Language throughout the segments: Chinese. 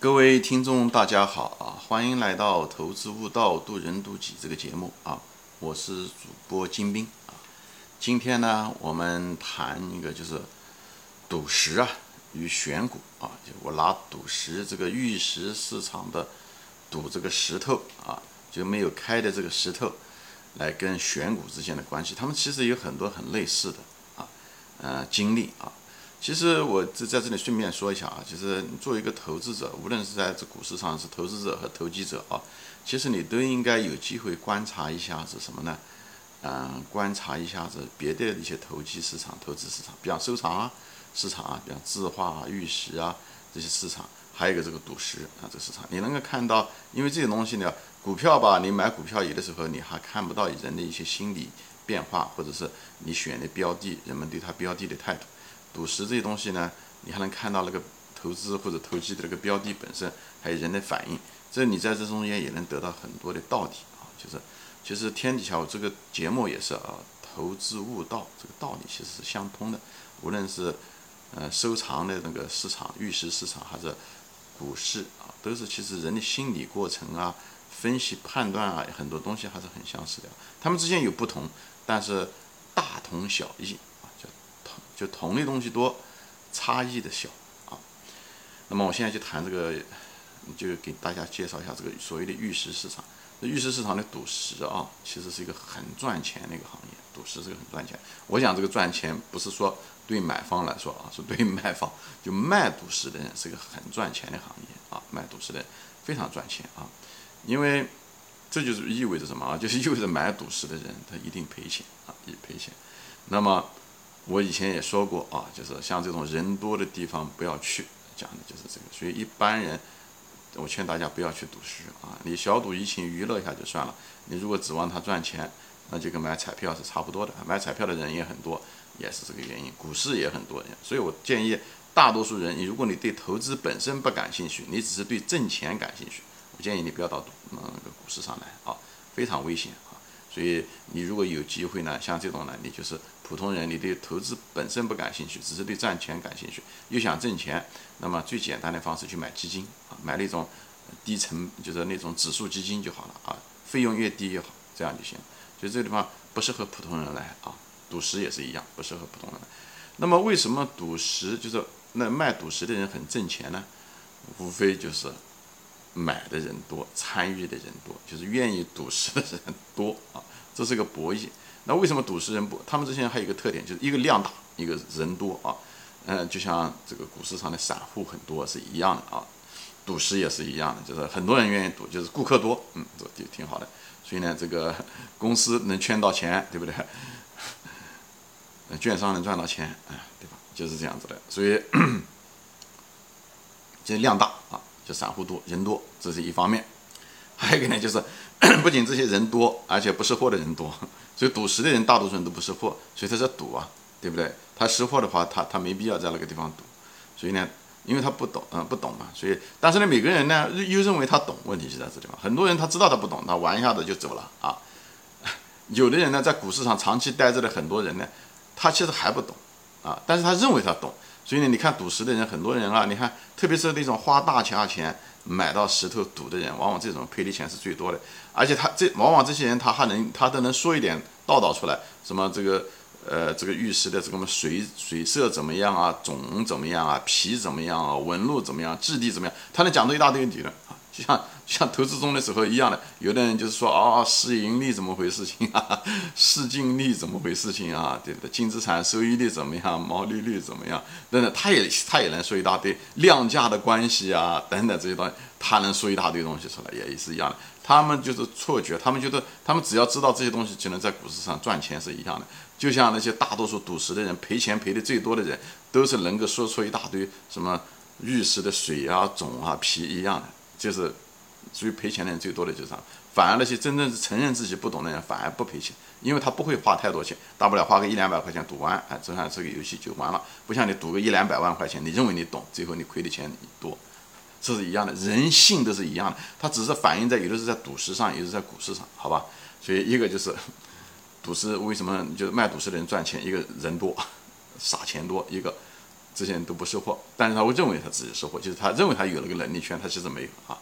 各位听众大家好啊，欢迎来到投资悟道渡人渡己这个节目啊，我是主播金兵啊。今天呢，我们谈一个就是赌石啊与选股啊，就我拿赌石这个玉石市场的赌这个石头啊，就没有开的这个石头来跟选股之间的关系，他们其实有很多很类似的啊经历啊。其实我在这里顺便说一下啊，就是作为一个投资者，无论是在这股市上是投资者和投机者啊，其实你都应该有机会观察一下子什么呢？观察一下子别的一些投机市场、投资市场，比方收藏啊市场啊，比方字画啊、玉石啊这些市场，还有一个这个赌石啊这个市场，你能够看到，因为这些东西呢，股票吧，你买股票有的时候你还看不到人的一些心理变化，或者是你选的标的，人们对它标的的态度。赌石这些东西呢，你还能看到那个投资或者投机的那个标的本身，还有人的反应，这你在这中间也能得到很多的道理啊。就是其实天底下我这个节目也是啊，投资悟道这个道理其实是相通的，无论是收藏的那个市场、玉石市场还是股市啊，都是其实人的心理过程啊、分析判断啊，很多东西还是很相似的。他们之间有不同，但是大同小异。就同类东西多，差异的小啊。那么我现在就谈这个，就给大家介绍一下这个所谓的玉石市场。那玉石市场的赌石啊，其实是一个很赚钱的一个行业，赌石是个很赚钱。我想这个赚钱不是说对买方来说啊，是对卖方，就卖赌石的人是一个很赚钱的行业啊，卖赌石的人非常赚钱啊，因为这就是意味着什么啊？就是意味着买赌石的人他一定赔钱啊，也赔钱。那么我以前也说过啊，就是像这种人多的地方不要去，讲的就是这个。所以一般人，我劝大家不要去赌石啊。你小赌怡情娱乐一下就算了，你如果指望他赚钱，那就跟买彩票是差不多的。买彩票的人也很多，也是这个原因。股市也很多人，所以我建议大多数人，你如果你对投资本身不感兴趣，你只是对挣钱感兴趣，我建议你不要到股市上来啊，非常危险啊。所以你如果有机会呢，像这种呢，你就是普通人，你对投资本身不感兴趣，只是对赚钱感兴趣，又想挣钱，那么最简单的方式去买基金啊，买那种低成就是那种指数基金就好了啊，费用越低越好，这样就行。所以这个地方不适合普通人来啊，赌石也是一样，不适合普通人来。那么为什么赌石就是那卖赌石的人很挣钱呢？无非就是买的人多，参与的人多，就是愿意赌石的人多啊，这是个博弈。那为什么赌石人不？他们之前还有一个特点，就是一个量大，一个人多啊。就像这个股市上的散户很多是一样的啊，赌石也是一样的，就是很多人愿意赌，就是顾客多，这就挺好的。所以呢，这个公司能圈到钱，对不对？券商能赚到钱，对吧？就是这样子的。所以这量大啊，就散户多，人多，这是一方面。还有一个呢，就是不仅这些人多，而且不识货的人多，所以赌石的人大多数人都不识货，所以他在赌啊，对不对？他识货的话，他没必要在那个地方赌，所以呢，因为他不懂嘛，所以但是呢，每个人呢又认为他懂，问题就在这地方。很多人他知道他不懂，他玩一下子就走了啊。有的人呢，在股市上长期待着的很多人呢，他其实还不懂啊，但是他认为他懂，所以呢，你看赌石的人很多人啊，你看特别是那种花大价钱买到石头赌的人，往往这种赔的钱是最多的，而且往往这些人他都能说一点道道出来，什么这个玉石的这个水色怎么样啊，种怎么样啊，皮怎么样啊，纹路怎么样，质地怎么样，他能讲出一大堆理论啊，就像投资中的时候一样的，有的人就是说啊，市盈率怎么回事情啊，市净率怎么回事情啊，对不对？净资产收益率怎么样，毛利率怎么样等等，他也能说一大堆量价的关系啊等等这些东西，他能说一大堆东西出来，也是一样的。他们就是错觉，他们觉得他们只要知道这些东西就能在股市上赚钱是一样的。就像那些大多数赌石的人，赔钱赔的最多的人，都是能够说出一大堆什么玉石的水啊、种啊、皮一样的，就是所以赔钱的人最多的就是他。反而那些真正承认自己不懂的人反而不赔钱，因为他不会花太多钱，大不了花个100-200块钱赌完，哎，这样这个游戏就完了。不像你赌个100-200万块钱，你认为你懂，最后你亏的钱多，这是一样的。人性都是一样的，它只是反映在有的是在赌石上，有的是在股市上，好吧？所以一个就是赌石为什么就是卖赌石的人赚钱，一个人多，撒钱多，一个这些人都不识货，但是他会认为他自己识货，就是他认为他有了个能力圈，他其实没有啊。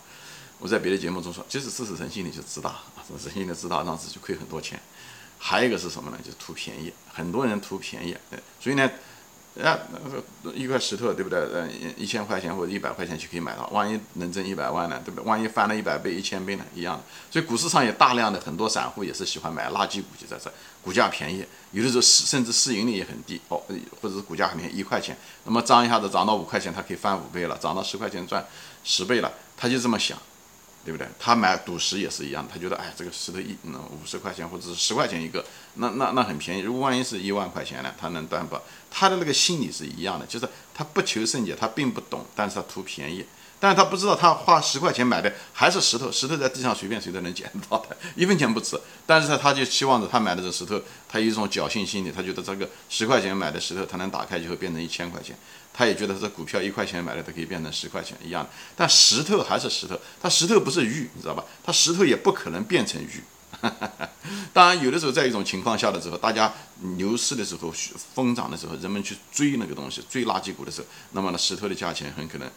我在别的节目中说，就是自私成性，你就自大，自私性的自大让自己亏很多钱。还有一个是什么呢？就是图便宜，很多人图便宜，所以呢，一块石头，对不对？1000块钱或者100块钱就可以买到，万一能挣100万呢，对不对？万一翻了100倍、1000倍呢，一样的。所以股市上也大量的很多散户也是喜欢买垃圾股，就在这，股价便宜，有的时候甚至市盈率也很低哦，或者是股价很便宜1块钱，那么涨一下子涨到5块钱，它可以翻5倍了，涨到10块钱赚10倍了，他就这么想。对不对？他买赌石也是一样，他觉得哎，这个石头50块钱或者是10块钱一个，那很便宜。如果万一是1万块钱呢，他能担保。他的那个心理是一样的，就是他不求甚解，他并不懂，但是他图便宜，但是他不知道他花10块钱买的还是石头，石头在地上随便谁都能捡到的，1分钱不值。但是他就期望着他买的这石头，他有一种侥幸心理，他觉得这个10块钱买的石头，他能打开就会变成1000块钱。他也觉得这股票1块钱买的都可以变成10块钱一样的，但石头还是石头，它石头不是玉，你知道吧？它石头也不可能变成玉。当然，有的时候在一种情况下的时候，大家牛市的时候、疯涨的时候，人们去追那个东西，追垃圾股的时候，那么呢，石头的价钱很可能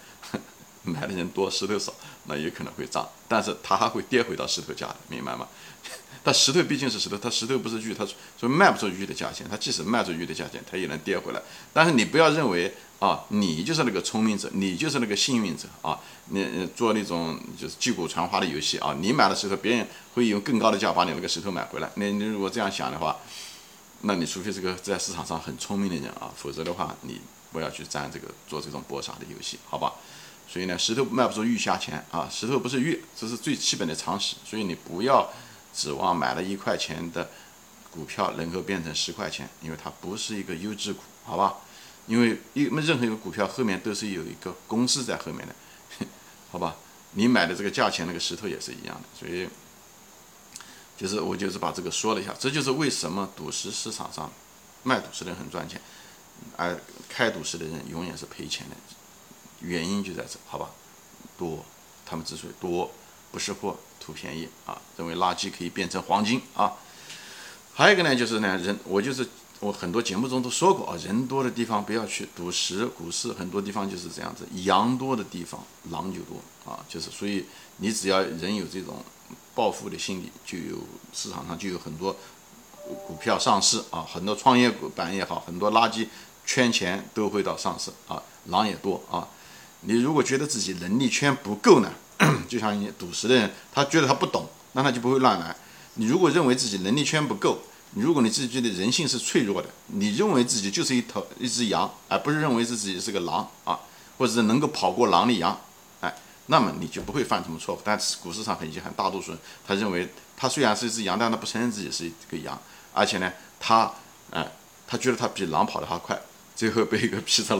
买的人多，石头少，那也可能会涨，但是它还会跌回到石头价的，明白吗？但石头毕竟是石头，它石头不是玉，它所以卖不出玉的价钱，它即使卖出玉的价钱，它也能跌回来。但是你不要认为啊，你就是那个聪明者，你就是那个幸运者啊！你做那种就是击鼓传花的游戏啊，你买的石头，别人会用更高的价把你那个石头买回来。你如果这样想的话，那你除非是个在市场上很聪明的人啊，否则的话，你不要去沾这个做这种搏杀的游戏，好吧？所以呢，石头卖不出玉价钱啊，石头不是玉，这是最基本的常识。所以你不要指望买了1块钱的股票能够变成10块钱，因为它不是一个优质股，好吧？因为任何一个股票后面都是有一个公式在后面的，好吧？你买的这个价钱，那个石头也是一样的，所以就是我就是把这个说了一下，这就是为什么赌石市场上卖赌石的人很赚钱，而开赌石的人永远是赔钱的，原因就在这，好吧？多，他们之所以多，不识货。图便宜啊，认为垃圾可以变成黄金啊。还有一个呢，就是呢，我很多节目中都说过啊，人多的地方不要去赌石，股市很多地方就是这样子，羊多的地方狼就多啊，就是所以你只要人有这种暴富的心理，就有市场上就有很多股票上市啊，很多创业板也好，很多垃圾圈钱都会到上市啊，狼也多啊。你如果觉得自己能力圈不够呢？就像你赌石的人，他觉得他不懂，那他就不会乱来。你如果认为自己能力圈不够，如果你自己觉得人性是脆弱的，你认为自己就是一只羊，而不是认为自己是个狼啊，或者是能够跑过狼的羊，哎，那么你就不会犯什么错误。但是股市上很遗憾，大多数人他认为他虽然是一只羊，但他不承认自己是一个羊，而且呢，他觉得他比狼跑得还快，最后被一个披着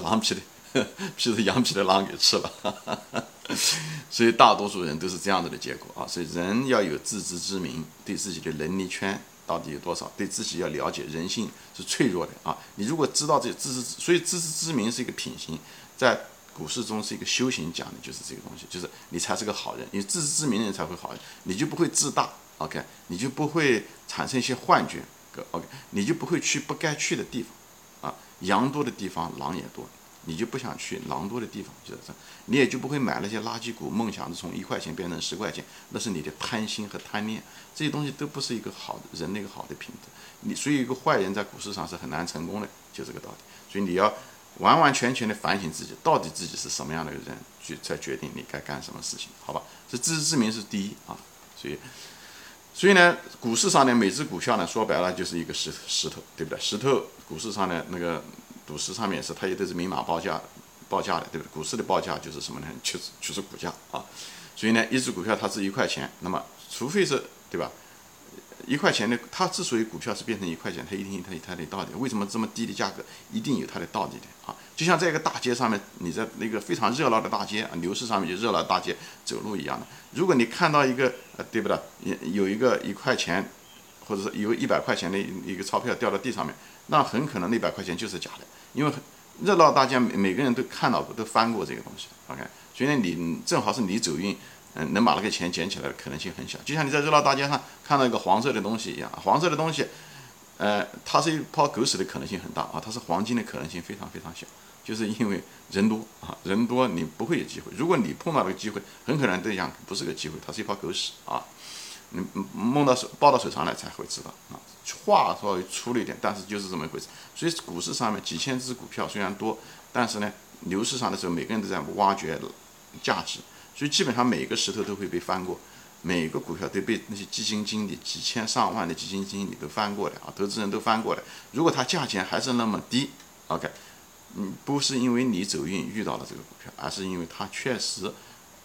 羊皮的狼给吃了。所以大多数人都是这样子的结果啊，所以人要有自知之明，对自己的能力圈到底有多少，对自己要了解，人性是脆弱的啊。你如果知道这自知，所以自知之明是一个品行，在股市中是一个修行，讲的就是这个东西，就是你才是个好人，因为自知之明人才会好人，你就不会自大 ，OK， 你就不会产生一些幻觉 ，OK， 你就不会去不该去的地方啊，羊多的地方狼也多。你就不想去狼多的地方，就是这样，你也就不会买那些垃圾股，梦想着从1块钱变成10块钱，那是你的贪心和贪念，这些东西都不是一个好的人的一个好的品质。所以一个坏人在股市上是很难成功的，就这个道理。所以你要完完全全的反省自己，到底自己是什么样的人，去再决定你该干什么事情，好吧？这自知之明是第一啊。所以呢，股市上呢，每只股票呢，说白了就是一个石头，对不对？石头股市上呢那个。股市上面是它也都是明码报价的，对不对？股市的报价就是什么呢？就是股价啊。所以呢，一只股票它是1块钱，那么除非是对吧？1块钱的，它之所以股票是变成1块钱，它一定有它的道理。为什么这么低的价格？一定有它的道理的啊！就像在一个大街上面，你在那个非常热闹的大街啊，牛市上面就热闹的大街走路一样的。如果你看到一个对不对？有一个1块钱，或者是有100块钱的一个钞票掉到地上面，那很可能100块钱就是假的。因为热闹大家每个人都看到过，都翻过这个东西 ，OK， 所以呢，你正好是你走运，能把那个钱捡起来的可能性很小。就像你在热闹大街上看到一个黄色的东西一样，黄色的东西，它是一泡狗屎的可能性很大啊，它是黄金的可能性非常非常小。就是因为人多啊，人多你不会有机会。如果你碰到这个机会，很可能对象不是个机会，它是一泡狗屎啊！你梦到手抱到手上来才会知道啊。话稍微粗了一点，但是就是这么一回事。所以股市上面几千只股票虽然多，但是呢，牛市上的时候每个人都在挖掘价值，所以基本上每个石头都会被翻过。每个股票都被那些基金经理几千上万的基金经理都翻过来啊，投资人都翻过来。如果它价钱还是那么低 ，OK， 不是因为你走运遇到了这个股票，而是因为它确实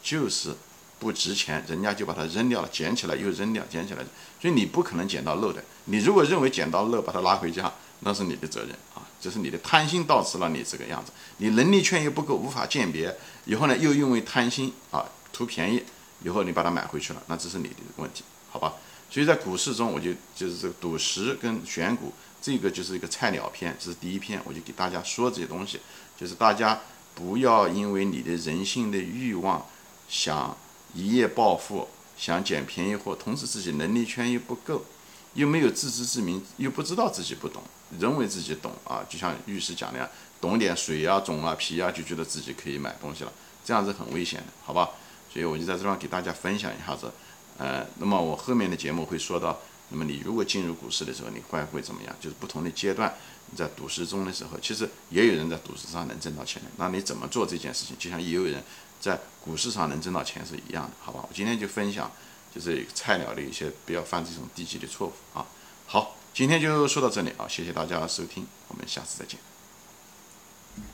就是不值钱，人家就把它扔掉了，捡起来又扔掉，捡起来。所以你不可能捡到漏的。你如果认为捡到漏把它拉回家，那是你的责任啊，这是你的贪心导致了你这个样子。你能力圈又不够，无法鉴别，以后呢又因为贪心啊图便宜。以后你把它买回去了，那这是你的问题，好吧？所以在股市中，我就是这个赌石跟选股，这个就是一个菜鸟篇，这是第一篇，我就给大家说这些东西，就是大家不要因为你的人性的欲望想一夜暴富，想捡便宜货，同时自己能力圈又不够，又没有自知之明，又不知道自己不懂，认为自己懂啊，就像律师讲的，懂点水啊、种啊、皮啊，就觉得自己可以买东西了，这样子很危险的，好吧？所以我就在这地方给大家分享一下子，那么我后面的节目会说到，那么你如果进入股市的时候，你会怎么样？就是不同的阶段，你在赌市中的时候，其实也有人在赌市上能挣到钱的。那你怎么做这件事情？就像也有人在股市上能挣到钱是一样的，好吧？我今天就分享，就是菜鸟的一些不要犯这种低级的错误啊。好，今天就说到这里啊，谢谢大家收听，我们下次再见。